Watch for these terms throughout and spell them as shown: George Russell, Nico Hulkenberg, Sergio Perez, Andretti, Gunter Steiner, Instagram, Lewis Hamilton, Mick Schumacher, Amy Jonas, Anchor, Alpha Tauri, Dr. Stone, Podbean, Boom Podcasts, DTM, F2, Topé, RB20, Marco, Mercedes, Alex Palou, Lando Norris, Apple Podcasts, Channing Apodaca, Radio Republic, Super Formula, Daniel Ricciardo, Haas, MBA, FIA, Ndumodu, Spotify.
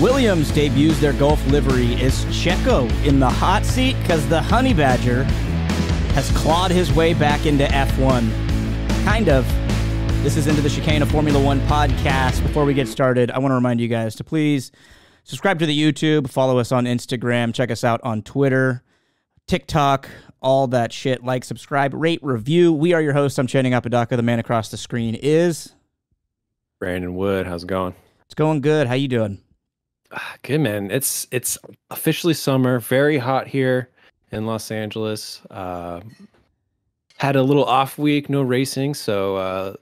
Williams debuts their Golf livery. Is Checo in the hot seat because the Honey Badger has clawed his way back into F1? Kind of. This is Into the Chicane, a Formula One podcast. Before we get started, I want to remind you guys to please subscribe to the YouTube, follow us on Instagram, check us out on Twitter, TikTok, all that shit. Like, subscribe, rate, review. We are your hosts. I'm Channing Apodaca. The man across the screen is Brandon Wood. How's it going? It's going good. How you doing? Good, man. It's officially summer. Very hot here in Los Angeles. Had a little off week, no racing, so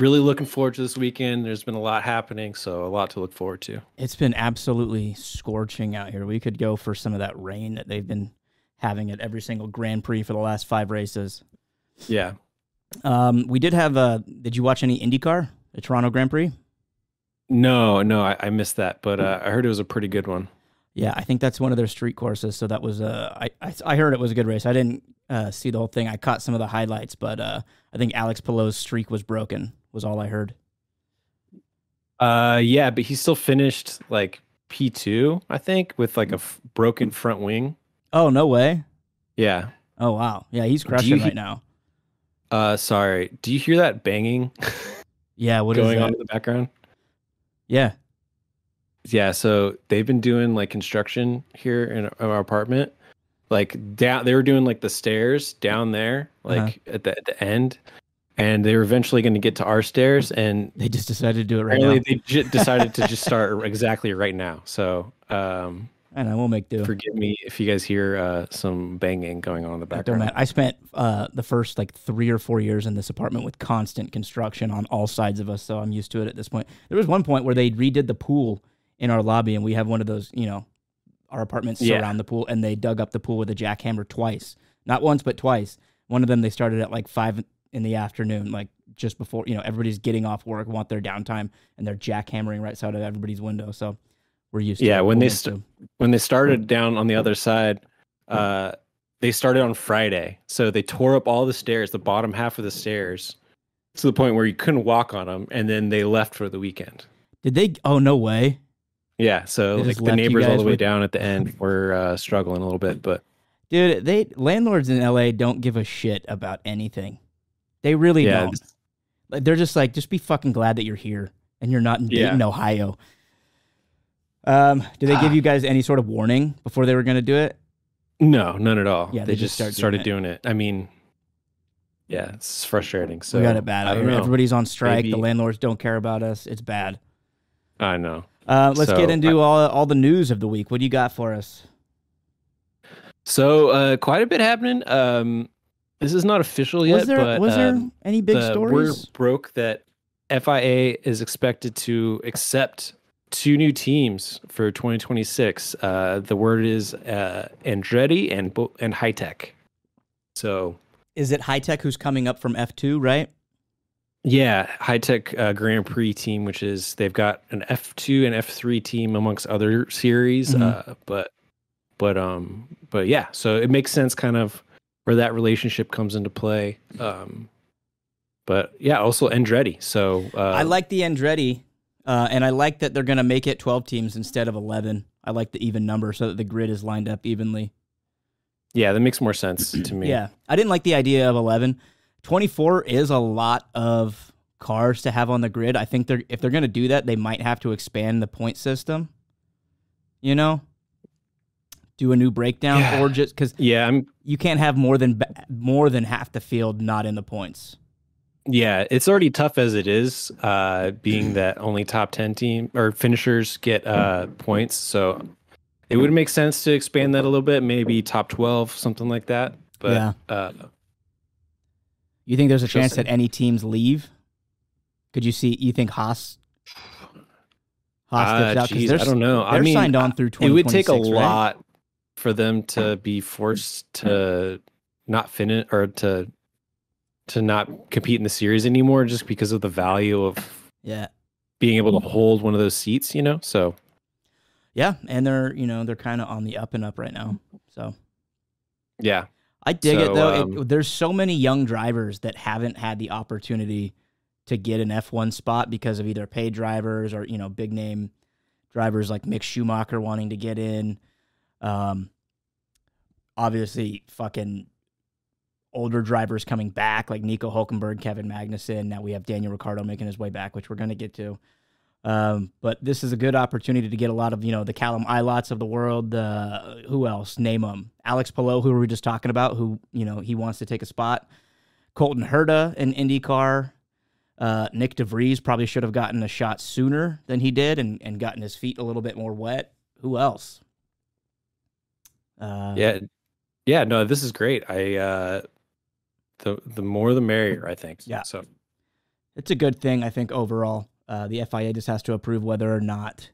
really looking forward to this weekend. There's been a lot happening, so a lot to look forward to. It's been absolutely scorching out here. We could go for some of that rain that they've been having at every single Grand Prix for the last 5 races. Yeah. We did have a... Did you watch any IndyCar at Toronto Grand Prix? No, I missed that, but I heard it was a pretty good one. Yeah, I think that's one of their street courses, so that was... I heard it was a good race. I didn't see the whole thing. I caught some of the highlights, but I think Alex Palou's streak was broken, was all I heard. Yeah, but he still finished, like, P2, I think, with, like, a broken front wing. Oh, no way. Yeah. Oh, wow. Yeah, he's crushing right now. Sorry. Do you hear that banging? Yeah, what is that? Going on in the background? Yeah. Yeah, so they've been doing like construction here in our apartment. Like down, they were doing like the stairs down there, like at the end, and they were eventually going to get to our stairs, and they just decided to do it right now. They decided to just start exactly right now. So, and I will make do. Forgive me if you guys hear some banging going on in the background. Don't matter. I spent the first like 3 or 4 years in this apartment with constant construction on all sides of us, so I'm used to it at this point. There was one point where they redid the pool in our lobby, and we have one of those, you know, our apartments surround the pool, and they dug up the pool with a jackhammer twice. Not once, but twice. One of them, they started at like 5 in the afternoon, like just before, you know, everybody's getting off work, want their downtime, and they're jackhammering right out of everybody's window. So we're used to it. Yeah, when they started down on the other side, they started on Friday. So they tore up all the stairs, the bottom half of the stairs, to the point where you couldn't walk on them, and then they left for the weekend. Did they? Oh, no way. Yeah, so like the neighbors all the way down at the end were struggling a little bit, but dude, landlords in LA don't give a shit about anything. They really don't. Like they're just like, just be fucking glad that you're here and you're not in Dayton, Ohio. Did they give you guys any sort of warning before they were going to do it? No, none at all. Yeah, they just started doing it. I mean, yeah, it's frustrating. So we got it bad. Everybody's on strike. Maybe. The landlords don't care about us. It's bad. I know. Let's get into all the news of the week. What do you got for us? So quite a bit happening. This is not official yet. Was there any big stories? Word broke that FIA is expected to accept 2 new teams for 2026. The word is Andretti and High-Tech. So is it High-Tech who's coming up from F2, right? Yeah, High-Tech Grand Prix team, which is they've got an F2 and F3 team amongst other series, but yeah, so it makes sense kind of where that relationship comes into play. But yeah, also Andretti. So I like the Andretti, and I like that they're going to make it 12 teams instead of 11. I like the even number so that the grid is lined up evenly. Yeah, that makes more sense to me. Yeah, I didn't like the idea of 11. 24 is a lot of cars to have on the grid. I think if they're going to do that, they might have to expand the point system, you know, do a new breakdown or just because you can't have more than half the field not in the points. Yeah, it's already tough as it is, being that only top 10 team or finishers get points. So it would make sense to expand that a little bit, maybe top 12, something like that. But yeah. You think there's a chance that any teams leave? Could you see? You think Haas dips out? Geez, I don't know. I mean, signed on through 2026. It would take a lot for them to be forced to not finish or to not compete in the series anymore, just because of the value of being able to hold one of those seats. You know, so yeah, and they're kind of on the up and up right now. So yeah. I dig it, though. There's so many young drivers that haven't had the opportunity to get an F1 spot because of either paid drivers or, you know, big name drivers like Mick Schumacher wanting to get in. Obviously, fucking older drivers coming back, like Nico Hulkenberg, Kevin Magnussen. Now we have Daniel Ricciardo making his way back, which we're going to get to. But this is a good opportunity to get a lot of, you know, the Callum Ilots of the world. Who else? Name them. Alex Palou, who we were just talking about, who, you know, he wants to take a spot. Colton Herta in IndyCar. Nick DeVries probably should have gotten a shot sooner than he did and gotten his feet a little bit more wet. Who else? Yeah, no, this is great. The more the merrier, I think. Yeah. So it's a good thing, I think, overall. The FIA just has to approve whether or not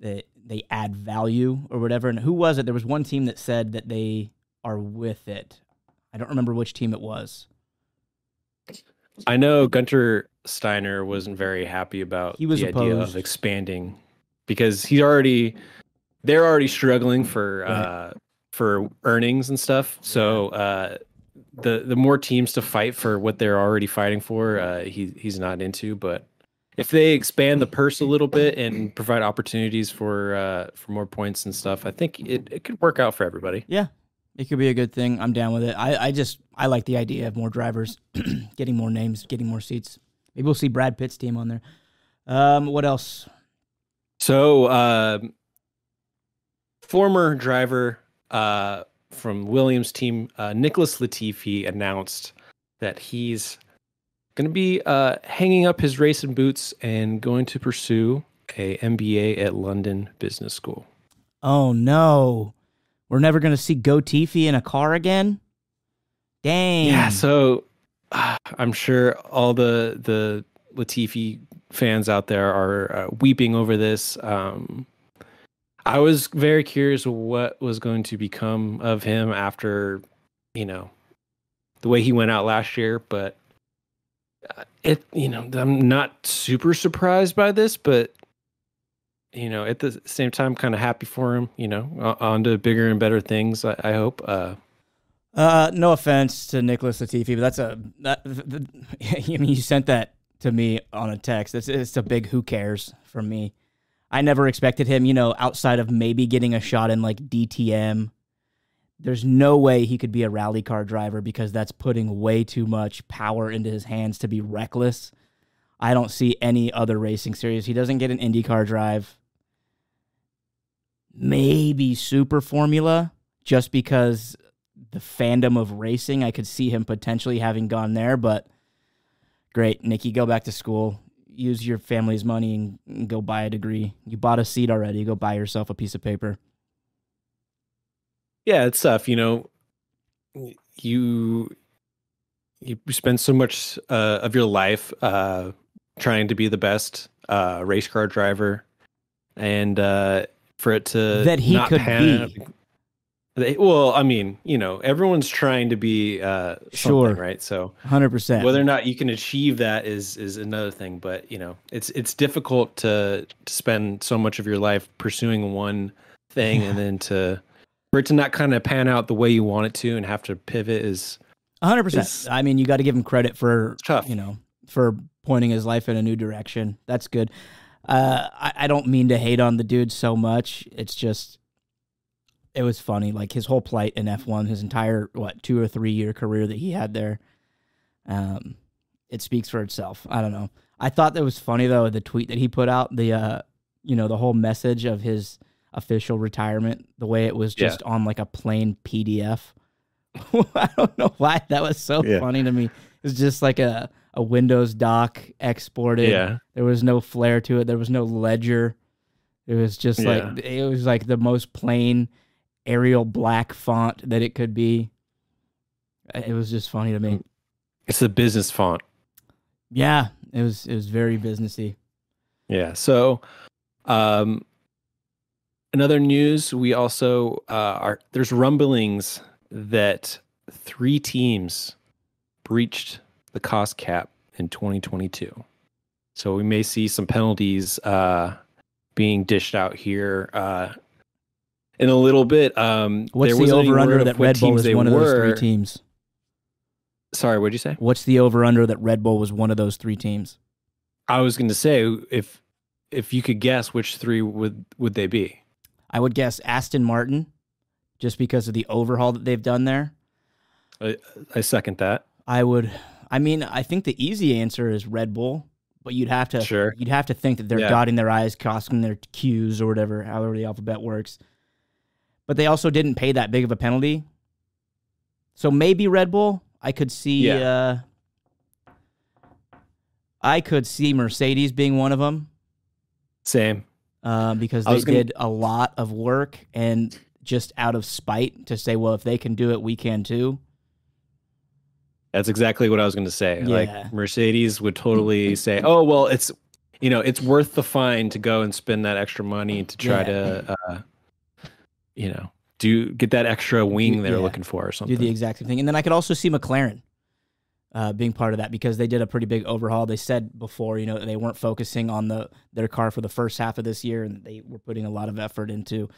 they add value or whatever. And who was it? There was one team that said that they are with it. I don't remember which team it was. I know Gunter Steiner wasn't very happy about the idea of expanding because they're already struggling for earnings and stuff. So the more teams to fight for what they're already fighting for, he's not into. But if they expand the purse a little bit and provide opportunities for more points and stuff, I think it could work out for everybody. Yeah. It could be a good thing. I'm down with it. I like the idea of more drivers getting more names, getting more seats. Maybe we'll see Brad Pitt's team on there. What else? So, former driver from Williams' team, Nicholas Latifi, announced that he's going to be hanging up his racing boots and going to pursue a MBA at London Business School. Oh, no. We're never going to see Gotifi in a car again? Dang. Yeah, so I'm sure all the Latifi fans out there are weeping over this. I was very curious what was going to become of him after, you know, the way he went out last year. But, I'm not super surprised by this, but... You know, at the same time, kind of happy for him, you know, on to bigger and better things, I hope. No offense to Nicholas Latifi, but you sent that to me on a text. It's a big who cares from me. I never expected him, you know, outside of maybe getting a shot in like DTM. There's no way he could be a rally car driver because that's putting way too much power into his hands to be reckless. I don't see any other racing series. He doesn't get an IndyCar drive. Maybe Super Formula, just because the fandom of racing, I could see him potentially having gone there, but great, Nikki, go back to school. Use your family's money and go buy a degree. You bought a seat already. Go buy yourself a piece of paper. Yeah, it's tough. You know, you spend so much of your life trying to be the best race car driver, and for it to that he not could pan be. Well, I mean, you know, everyone's trying to be sure, right? So 100%. Whether or not you can achieve that is another thing, but you know, it's difficult to spend so much of your life pursuing one thing, yeah. And then for it to not kind of pan out the way you want it to, and have to pivot is. 100%. I mean, you got to give him credit for, tough. You know, for pointing his life in a new direction. That's good. I don't mean to hate on the dude so much. It's just, it was funny. Like his whole plight in F1, his entire, 2 or 3 year career that he had there. It speaks for itself. I don't know. I thought that was funny though. The tweet that he put out, the whole message of his official retirement, the way it was just on like a plain PDF. I don't know why that was so funny to me. It's just like a Windows doc exported. Yeah. There was no flair to it. There was no ledger. It was just like it was like the most plain Arial black font that it could be. It was just funny to me. It's a business font. Yeah, it was very businessy. Yeah. So, another news. We also there's rumblings that 3 teams breached the cost cap in 2022. So we may see some penalties being dished out here in a little bit. What's the over-under that Red Bull was one of those 3 teams? Sorry, what'd you say? What's the over-under that Red Bull was one of those 3 teams? I was going to say, if if you could guess, which three would they be? I would guess Aston Martin, just because of the overhaul that they've done there. I second that. I think the easy answer is Red Bull, but you'd have to think that they're dotting their I's, crossing their Q's, or whatever, however the alphabet works. But they also didn't pay that big of a penalty. So maybe Red Bull. I could see I could see Mercedes being one of them. Same. Because they did a lot of work, and just out of spite to say, well, if they can do it, we can too. That's exactly what I was going to say. Yeah. Like, Mercedes would totally say, oh, well, it's, you know, it's worth the fine to go and spend that extra money to try to, you know, get that extra wing they're looking for or something. Do the exact same thing. And then I could also see McLaren being part of that, because they did a pretty big overhaul. They said before, you know, they weren't focusing on their car for the first half of this year, and they were putting a lot of effort into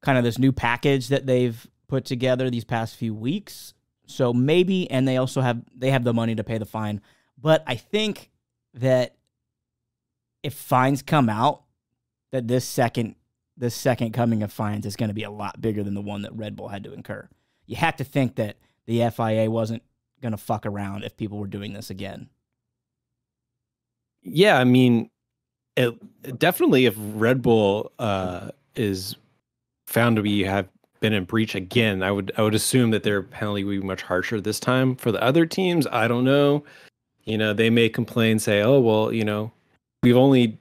kind of this new package that they've put together these past few weeks. So maybe, and they also have the money to pay the fine. But I think that if fines come out, that this second coming of fines is going to be a lot bigger than the one that Red Bull had to incur. You have to think that the FIA wasn't going to fuck around if people were doing this again. Yeah, I mean, definitely if Red Bull is found to be have been in breach again, I would assume that their penalty would be much harsher this time. For the other teams, I don't know. You know, they may complain, say, oh, well, you know, we've only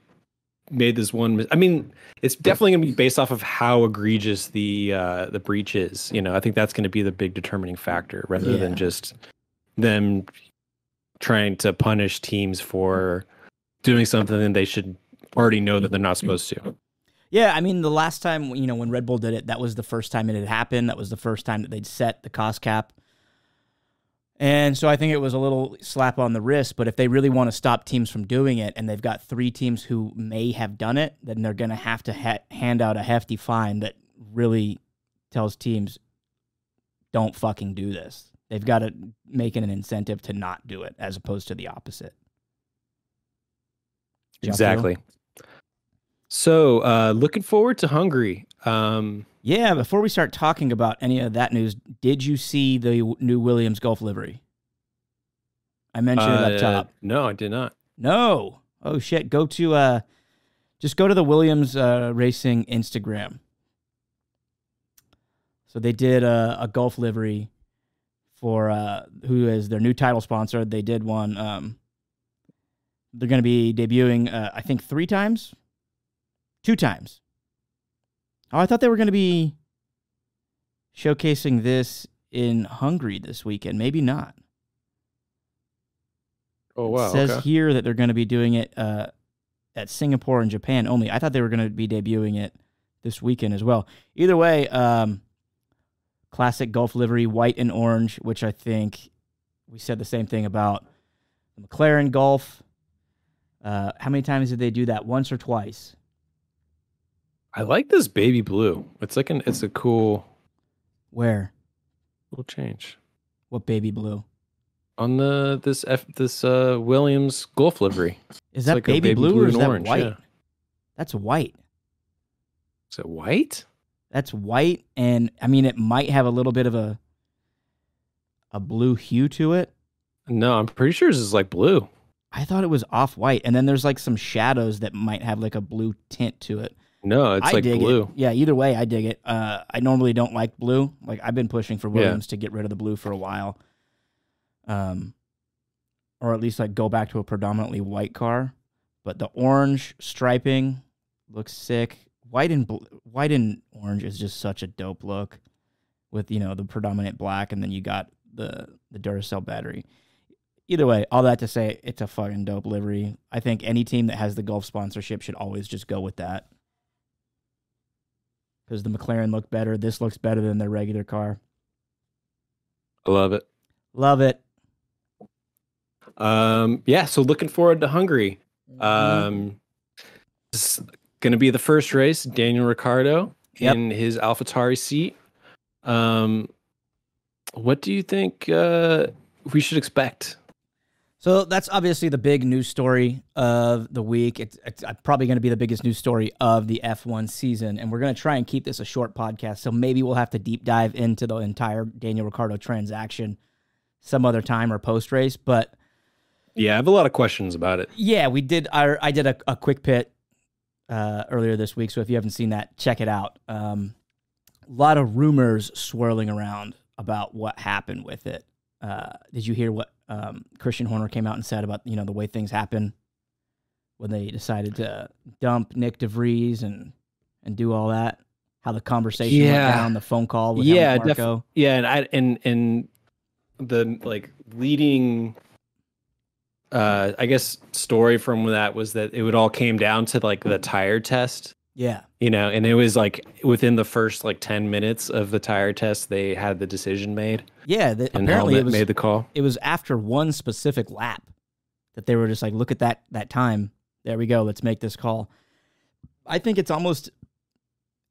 made this one. I mean, it's definitely going to be based off of how egregious the breach is. You know, I think that's going to be the big determining factor, rather than just them trying to punish teams for doing something that they should already know that they're not supposed to. Yeah, I mean, the last time, you know, when Red Bull did it, that was the first time it had happened. That was the first time that they'd set the cost cap. And so I think it was a little slap on the wrist, but if they really want to stop teams from doing it, and they've got three teams who may have done it, then they're going to have to hand out a hefty fine that really tells teams, don't fucking do this. They've got to make it an incentive to not do it, as opposed to the opposite. Exactly. So looking forward to Hungary. Yeah, before we start talking about any of that news, did you see the new Williams Golf livery? I mentioned it up top. No, I did not. No. Oh, shit. Go to, just go to the Williams Racing Instagram. So they did a golf livery for who is their new title sponsor. They did one. They're going to be debuting, I think, 3 times? 2 times. Oh, I thought they were going to be showcasing this in Hungary this weekend. Maybe not. Oh, wow. It says here that they're going to be doing it at Singapore and Japan only. I thought they were going to be debuting it this weekend as well. Either way, classic golf livery, white and orange, which I think we said the same thing about the McLaren Golf. How many times did they do that? Once or twice? I like this baby blue. It's like it's a cool. Where? Little change. What baby blue? On this Williams Golf livery. Is that like baby blue or is that orange? White? Yeah. That's white. Is it white? That's white, and I mean it might have a little bit of a blue hue to it. No, I'm pretty sure this is like blue. I thought it was off-white, and then there's like some shadows that might have like a blue tint to it. No, it's like blue. It. Yeah, either way, I dig it. I normally don't like blue. Like, I've been pushing for Williams to get rid of the blue for a while, or at least like go back to a predominantly white car. But the orange striping looks sick. White and orange is just such a dope look, with, you know, the predominant black, and then you got the Duracell battery. Either way, all that to say, it's a fucking dope livery. I think any team that has the Golf sponsorship should always just go with that. Because the McLaren looked better. This looks better than their regular car. I love it. Love it. Yeah, so looking forward to Hungary. It's going to be the first race. Daniel Ricciardo in his Alpha Tauri seat. What do you think we should expect? So that's obviously the big news story of the week. It's probably going to be the biggest news story of the F1 season, and we're going to try and keep this a short podcast, so maybe we'll have to deep dive into the entire Daniel Ricciardo transaction some other time or post-race, but... Yeah, I have a lot of questions about it. Yeah, we did. I did a quick pit earlier this week, so if you haven't seen that, check it out. A lot of rumors swirling around about what happened with it. Did you hear what Christian Horner came out and said about, you know, the way things happen when they decided to dump Nick DeVries and do all that? How the conversation went down, the phone call with Marco. Yeah, and the like leading I guess story from that was that it would all came down to like the tire test. Yeah. You know, and it was like within the first like 10 minutes of the tire test, they had the decision made. Yeah. Apparently it was, made the call. It was after one specific lap that they were just like, look at that time. There we go. Let's make this call. I think it's almost,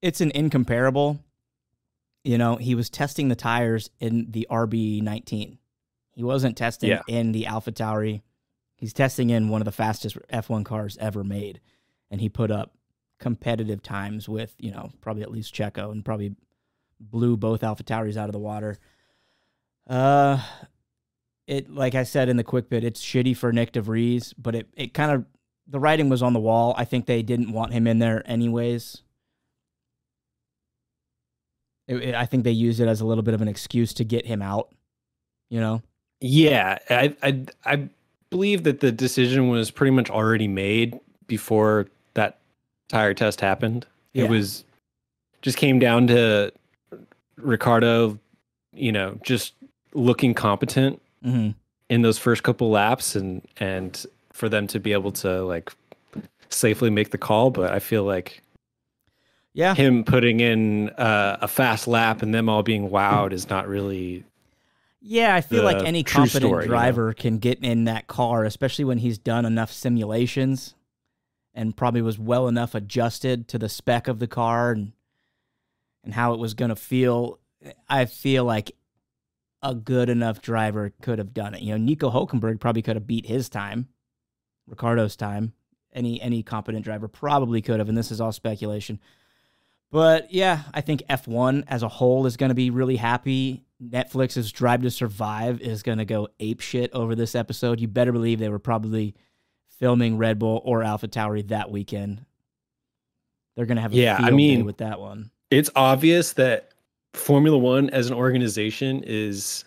it's an incomparable, you know, he was testing the tires in the RB19. He wasn't testing in the Alpha Tauri. He's testing in one of the fastest F1 cars ever made. And he put up competitive times with, you know, probably at least Checo, and probably blew both Alpha Tauris out of the water. It, like I said in the quick bit, it's shitty for Nick DeVries, but it kind of, the writing was on the wall. I think they didn't want him in there anyways. I think they used it as a little bit of an excuse to get him out, you know? Yeah. I believe that the decision was pretty much already made before that tire test happened. Yeah. It was just came down to Ricardo, you know, just looking competent in those first couple laps, and for them to be able to like safely make the call. But I feel like him putting in a fast lap and them all being wowed is not really. Yeah, I feel like any competent driver can get in that car, especially when he's done enough simulations and probably was well enough adjusted to the spec of the car and how it was going to feel. I feel like a good enough driver could have done it. You know, Nico Hulkenberg probably could have beat his time, Ricardo's time. Any competent driver probably could have, and this is all speculation. But, yeah, I think F1 as a whole is going to be really happy. Netflix's Drive to Survive is going to go apeshit over this episode. You better believe they were probably filming Red Bull or AlphaTauri that weekend. They're going to have a field day with that one. It's obvious that Formula One as an organization is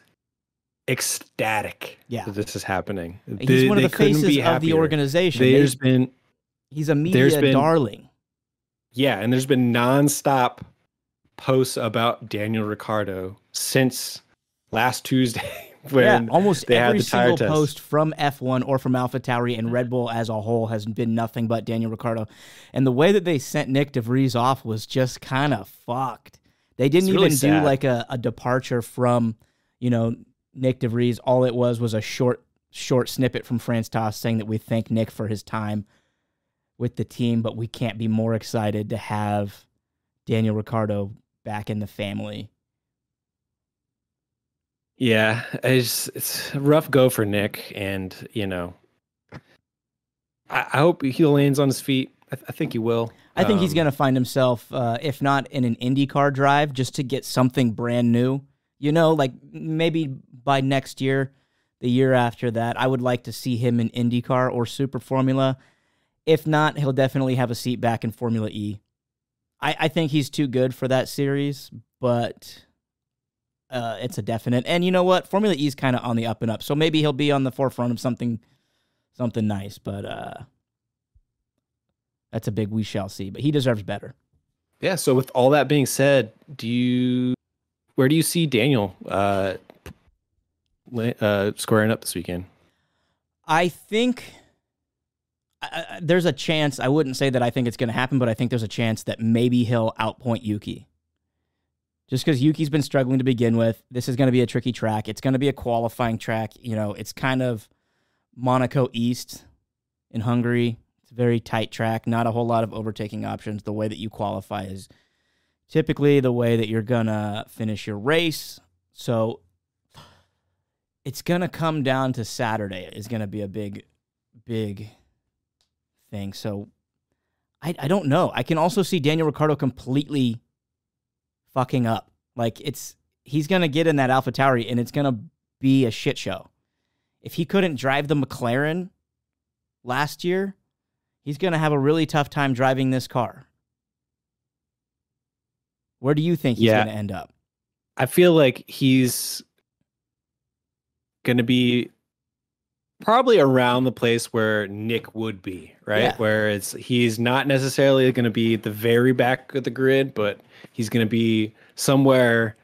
ecstatic that this is happening. He's one of the faces of the organization. He's a media darling. Yeah, and there's been nonstop posts about Daniel Ricciardo since last Tuesday when almost they every had the tire single test. Post from F1 or from AlphaTauri and Red Bull as a whole has been nothing but Daniel Ricciardo. And the way that they sent Nick DeVries off was just kind of fucked. They didn't even do like a departure from, you know, Nick DeVries. All it was a short snippet from Franz Tost saying that we thank Nick for his time with the team, but we can't be more excited to have Daniel Ricciardo back in the family. Yeah, it's a rough go for Nick, and, you know, I hope he lands on his feet. I think he will. I think he's going to find himself, if not in an IndyCar drive, just to get something brand new. You know, like maybe by next year, the year after that, I would like to see him in IndyCar or Super Formula. If not, he'll definitely have a seat back in Formula E. I think he's too good for that series, but it's a definite. And you know what? Formula E is kind of on the up and up, so maybe he'll be on the forefront of something nice, but that's a big we shall see. But he deserves better. Yeah, so with all that being said, where do you see Daniel squaring up this weekend? I think... there's a chance. I wouldn't say that I think it's going to happen, but I think there's a chance that maybe he'll outpoint Yuki. Just because Yuki's been struggling to begin with, this is going to be a tricky track. It's going to be a qualifying track. You know, it's kind of Monaco East in Hungary. It's a very tight track, not a whole lot of overtaking options. The way that you qualify is typically the way that you're going to finish your race. So it's going to come down to Saturday. It's going to be a big thing. So I don't know. I can also see Daniel Ricciardo completely fucking up. Like, he's going to get in that Alpha Tauri, and it's going to be a shit show. If he couldn't drive the McLaren last year, he's going to have a really tough time driving this car. Where do you think he's going to end up? I feel like he's going to be probably around the place where Nick would be, right? Yeah. Where he's not necessarily going to be at the very back of the grid, but he's going to be somewhere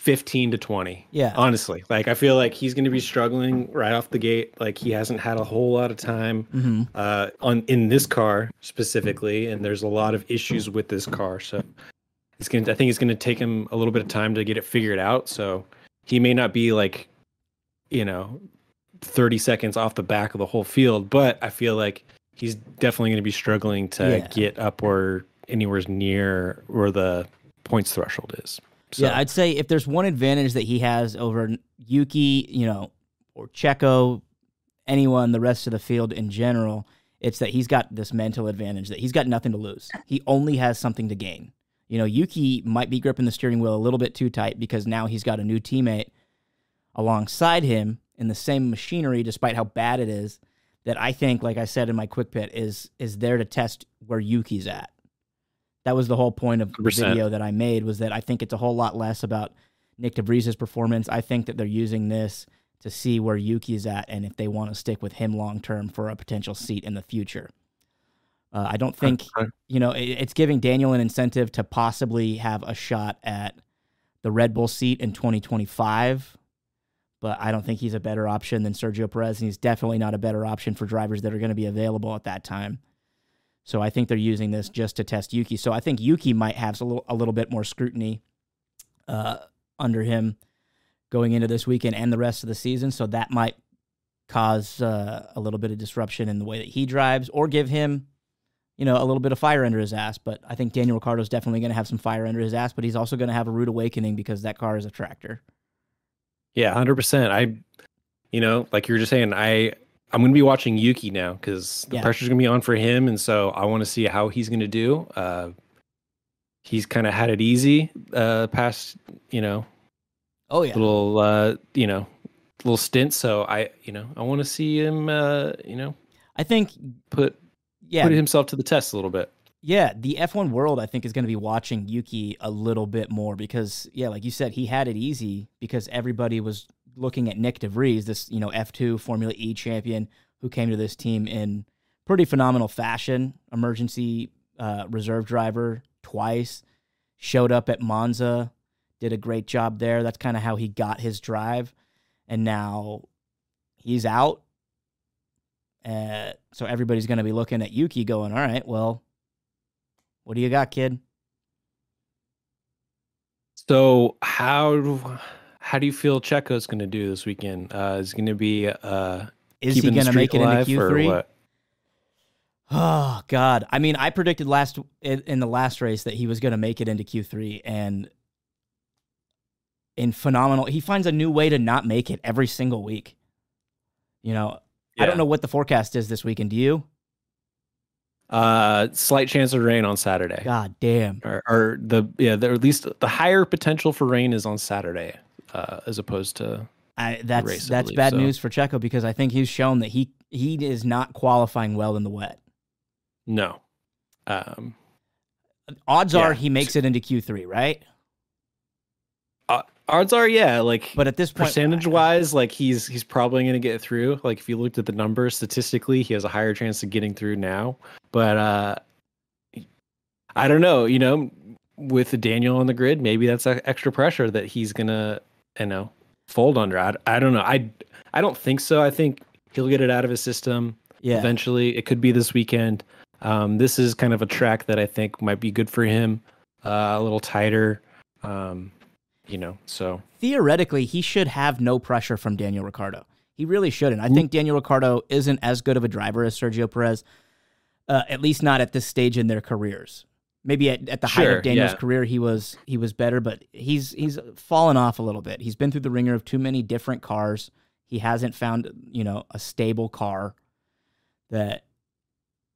15 to 20. Yeah. Honestly, like, I feel like he's going to be struggling right off the gate. Like, he hasn't had a whole lot of time in this car specifically. And there's a lot of issues with this car. So I think it's going to take him a little bit of time to get it figured out. So he may not be, like, 30 seconds off the back of the whole field, but I feel like he's definitely going to be struggling to get up or anywhere near where the points threshold is. So. Yeah, I'd say if there's one advantage that he has over Yuki, or Checo, anyone, the rest of the field in general, it's that he's got this mental advantage that he's got nothing to lose. He only has something to gain. Yuki might be gripping the steering wheel a little bit too tight because now he's got a new teammate alongside him in the same machinery, despite how bad it is, that I think, like I said in my quick pit, is there to test where Yuki's at. That was the whole point of the video that I made, was that I think it's a whole lot less about Nick DeVries' performance. I think that they're using this to see where Yuki is at and if they want to stick with him long-term for a potential seat in the future. I don't think, it's giving Daniel an incentive to possibly have a shot at the Red Bull seat in 2025, but I don't think he's a better option than Sergio Perez, and he's definitely not a better option for drivers that are going to be available at that time. So I think they're using this just to test Yuki. So I think Yuki might have a little bit more scrutiny under him going into this weekend and the rest of the season. So that might cause a little bit of disruption in the way that he drives, or give him, a little bit of fire under his ass. But I think Daniel Ricciardo is definitely going to have some fire under his ass, but he's also going to have a rude awakening because that car is a tractor. Yeah, 100%. Like you were just saying, I'm going to be watching Yuki now because the pressure's going to be on for him. And so I want to see how he's going to do. He's kind of had it easy past, little stint. So I want to see him, I think put himself to the test a little bit. Yeah. The F1 world, I think, is going to be watching Yuki a little bit more because, like you said, he had it easy because everybody was looking at Nick DeVries, this, F2 Formula E champion who came to this team in pretty phenomenal fashion, emergency reserve driver twice, showed up at Monza, did a great job there. That's kind of how he got his drive. And now he's out. So everybody's going to be looking at Yuki going, all right, well, what do you got, kid? So How do you feel Checo's going to do this weekend? Is going to be is he going to make it into Q3? Or what? Oh God! I mean, I predicted in the last race that he was going to make it into Q3, and in phenomenal, he finds a new way to not make it every single week. I don't know what the forecast is this weekend. Do you? Slight chance of rain on Saturday. God damn! Or at least the higher potential for rain is on Saturday. As opposed to that's bad news for Checo, because I think he's shown that he is not qualifying well in the wet. No. Odds are he makes it into Q3, right? Odds are, yeah. But at this point, percentage-wise, he's probably going to get through. Like, if you looked at the numbers statistically, he has a higher chance of getting through now. But I don't know. With Daniel on the grid, maybe that's extra pressure that he's gonna. Fold under. I don't know. I don't think so. I think he'll get it out of his system. Yeah. Eventually, it could be this weekend. This is kind of a track that I think might be good for him. A little tighter. So theoretically, he should have no pressure from Daniel Ricciardo. He really shouldn't. I think Daniel Ricciardo isn't as good of a driver as Sergio Perez, at least not at this stage in their careers. maybe at the height of Daniel's career, he was better, but he's fallen off a little bit. He's been through the ringer of too many different cars. He hasn't found, you know, a stable car that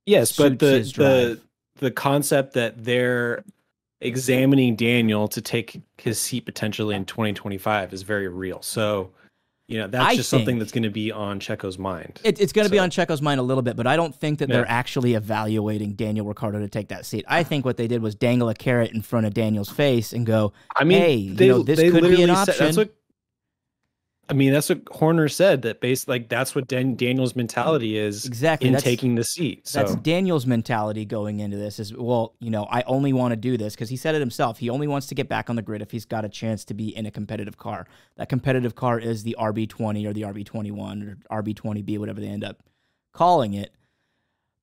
suits his drive. The concept that they're examining Daniel to take his seat potentially in 2025 is very real. So, you know, that's just something that's going to be on Checo's mind. It's going to be on Checo's mind a little bit, but I don't think that they're actually evaluating Daniel Ricciardo to take that seat. I think what they did was dangle a carrot in front of Daniel's face and go, this could be an option. That's what Horner said, that that's what Daniel's mentality is taking the seat. So that's Daniel's mentality going into this is, well, you know, I only want to do this because he said it himself. He only wants to get back on the grid if he's got a chance to be in a competitive car. That competitive car is the RB20 or the RB21 or RB20B, whatever they end up calling it.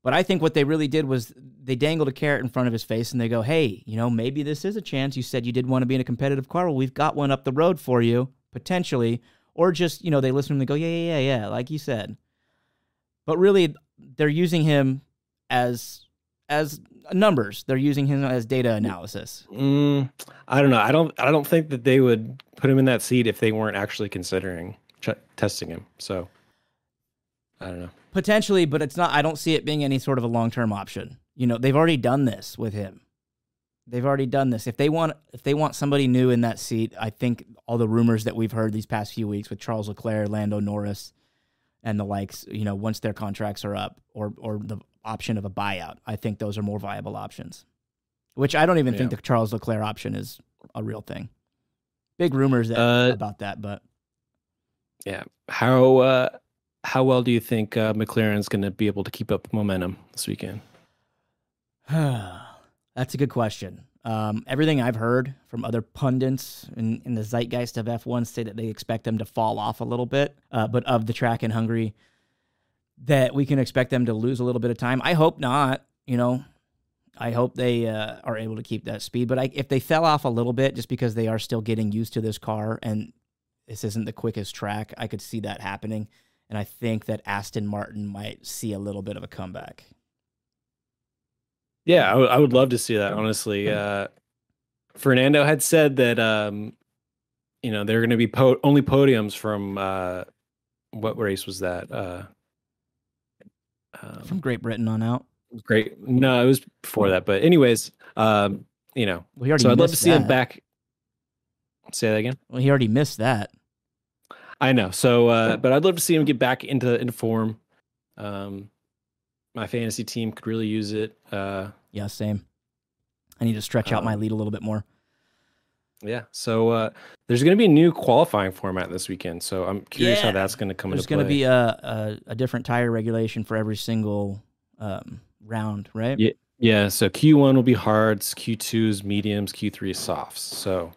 But I think what they really did was they dangled a carrot in front of his face and they go, hey, you know, maybe this is a chance. You said you did want to be in a competitive car. Well, we've got one up the road for you, potentially. Or just, you know, they listen to him and go, yeah, like you said. But really, they're using him as numbers. They're using him as data analysis. I don't know. I don't think that they would put him in that seat if they weren't actually considering testing him. So, I don't know. Potentially, but it's not. I don't see it being any sort of a long-term option. You know, they've already done this with him. They've already done this. If they want somebody new in that seat, I think all the rumors that we've heard these past few weeks with Charles Leclerc, Lando Norris, and the likes, you know, once their contracts are up or the option of a buyout, I think those are more viable options. Which I don't even think the Charles Leclerc option is a real thing. Big rumors about that, but yeah. How well do you think McLaren's going to be able to keep up momentum this weekend? That's a good question. Everything I've heard from other pundits in the zeitgeist of F1 say that they expect them to fall off a little bit, but of the track in Hungary, that we can expect them to lose a little bit of time. I hope not. You know, I hope they are able to keep that speed. But if they fell off a little bit just because they are still getting used to this car and this isn't the quickest track, I could see that happening. And I think that Aston Martin might see a little bit of a comeback. Yeah, I would love to see that, honestly. Fernando had said that, you know, there are going to be only podiums from, what race was that? From Great Britain on out. No, it was before that. But anyways, you know, so I'd love to see him back. Say that again? Well, he already missed that. I know. So, but I'd love to see him get back into form. My fantasy team could really use it. Yeah, same. I need to stretch out my lead a little bit more. Yeah, so there's going to be a new qualifying format this weekend, so I'm curious how that's going to come into play. There's going to be a different tire regulation for every single round, right? Yeah, so Q1 will be hards, Q2 is mediums, Q3 is softs. So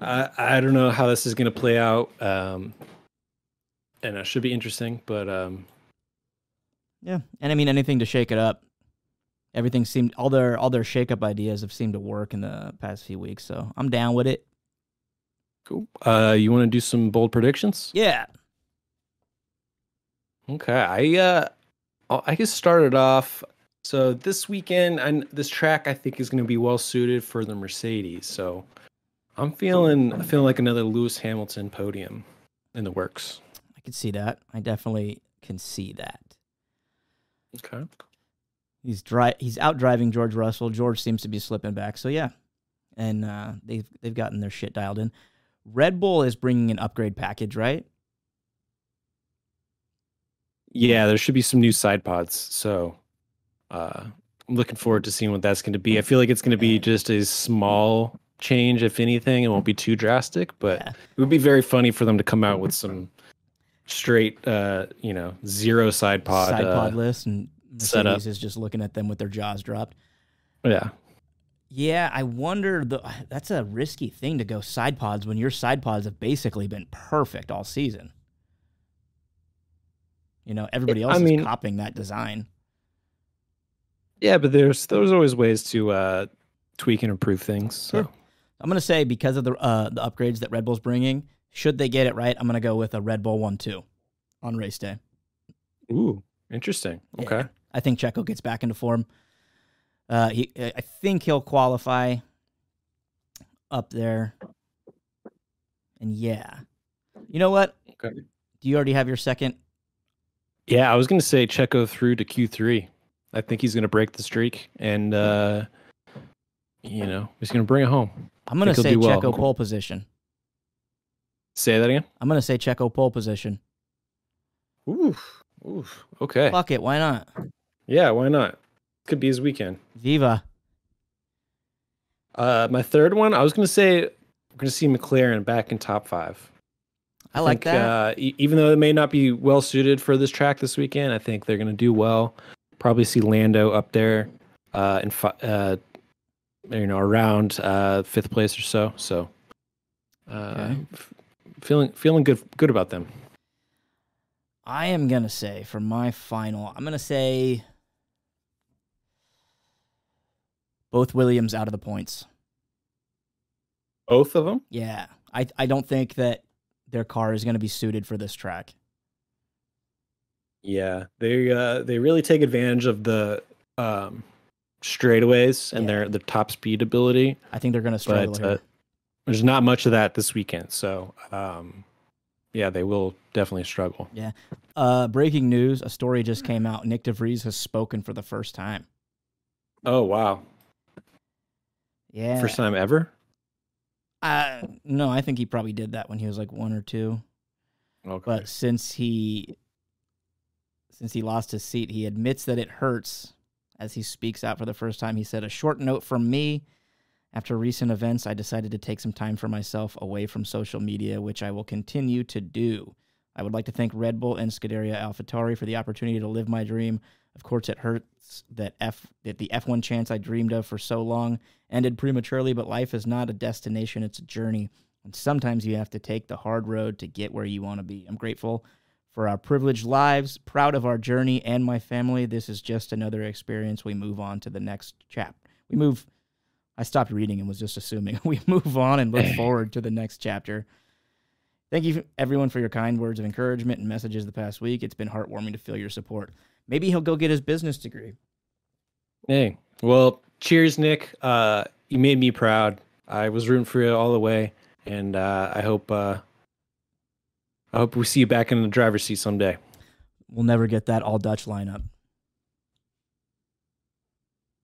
I don't know how this is going to play out, and it should be interesting, but... yeah, and I mean anything to shake it up. Everything seemed all their shakeup ideas have seemed to work in the past few weeks, so I'm down with it. Cool. You want to do some bold predictions? Yeah. Okay, I guess start it off. So this weekend, this track I think is going to be well suited for the Mercedes. So I'm feeling like another Lewis Hamilton podium in the works. I can see that. I definitely can see that. Okay. He's out driving George Russell. George seems to be slipping back. So yeah, and they've gotten their shit dialed in. Red Bull is bringing an upgrade package, right? Yeah, there should be some new side pods. So I'm looking forward to seeing what that's going to be. I feel like it's going to be just a small change, if anything. It won't be too drastic, but it would be very funny for them to come out with some. Straight, you know, zero side pod list, and Mercedes is just looking at them with their jaws dropped. Yeah. I wonder. That's a risky thing to go side pods when your side pods have basically been perfect all season. You know, everybody else is copying that design. Yeah, but there's always ways to tweak and improve things. So I'm gonna say because of the upgrades that Red Bull's bringing. Should they get it right, I'm going to go with a Red Bull 1-2 on race day. Ooh, interesting. Okay. Yeah, I think Checo gets back into form. I think he'll qualify up there. And yeah, you know what? Okay. Do you already have your second? Yeah, I was going to say Checo through to Q3. I think he's going to break the streak, and you know, he's going to bring it home. I'm going to say Checo pole position. Say that again. I'm going to say Checo pole position. Oof, oof. Okay. Fuck it. Why not? Yeah, why not? Could be his weekend. Viva. My third one, I was going to say we're going to see McLaren back in top five. I like think, that. Even though they may not be well suited for this track this weekend, I think they're going to do well. Probably see Lando up there, you know, around fifth place or so. So, okay. feeling good about them. I am gonna say for my final, I'm gonna say both Williams out of the points. Both of them? Yeah, I don't think that their car is gonna be suited for this track. Yeah, they really take advantage of the straightaways and their top speed ability. I think they're going to struggle. But, there's not much of that this weekend, so yeah, they will definitely struggle. Yeah. Breaking news: a story just came out. Nick DeVries has spoken for the first time. Oh wow! Yeah, first time ever. No, I think he probably did that when he was like one or two. Okay, but since he lost his seat, he admits that it hurts. As he speaks out for the first time, he said, "A short note from me. After recent events, I decided to take some time for myself away from social media, which I will continue to do. I would like to thank Red Bull and Scuderia Alpha Tauri for the opportunity to live my dream. Of course, it hurts that the F1 chance I dreamed of for so long ended prematurely, but life is not a destination, it's a journey. And sometimes you have to take the hard road to get where you want to be. I'm grateful for our privileged lives, proud of our journey and my family. This is just another experience. We move on to the next chapter." I stopped reading and was just assuming. "We move on and look forward to the next chapter. Thank you, everyone, for your kind words of encouragement and messages the past week. It's been heartwarming to feel your support." Maybe he'll go get his business degree. Hey, well, cheers, Nick. You made me proud. I was rooting for you all the way, and I hope we see you back in the driver's seat someday. We'll never get that all-Dutch lineup.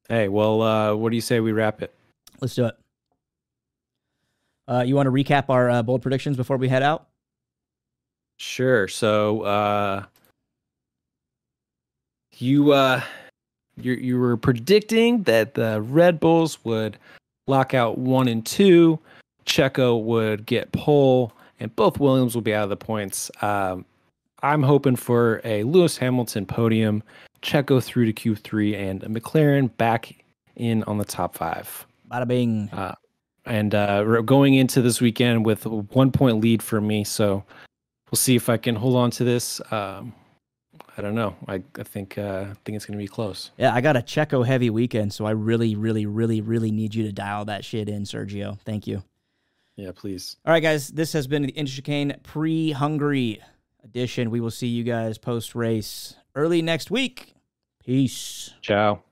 Hey, well, what do you say we wrap it? Let's do it. You want to recap our bold predictions before we head out? Sure. So you were predicting that the Red Bulls would lock out 1 and 2, Checo would get pole, and both Williams will be out of the points. I'm hoping for a Lewis Hamilton podium, Checo through to Q3, and McLaren back in on the top five. Bada bing. And we're going into this weekend with a 1-point lead for me, so we'll see if I can hold on to this. I don't know. I think it's going to be close. Yeah, I got a Checo heavy weekend, so I really, really, really, really need you to dial that shit in, Sergio. Thank you. Yeah, please. All right, guys. This has been the Into The Chicane pre-Hungary edition. We will see you guys post-race early next week. Peace. Ciao.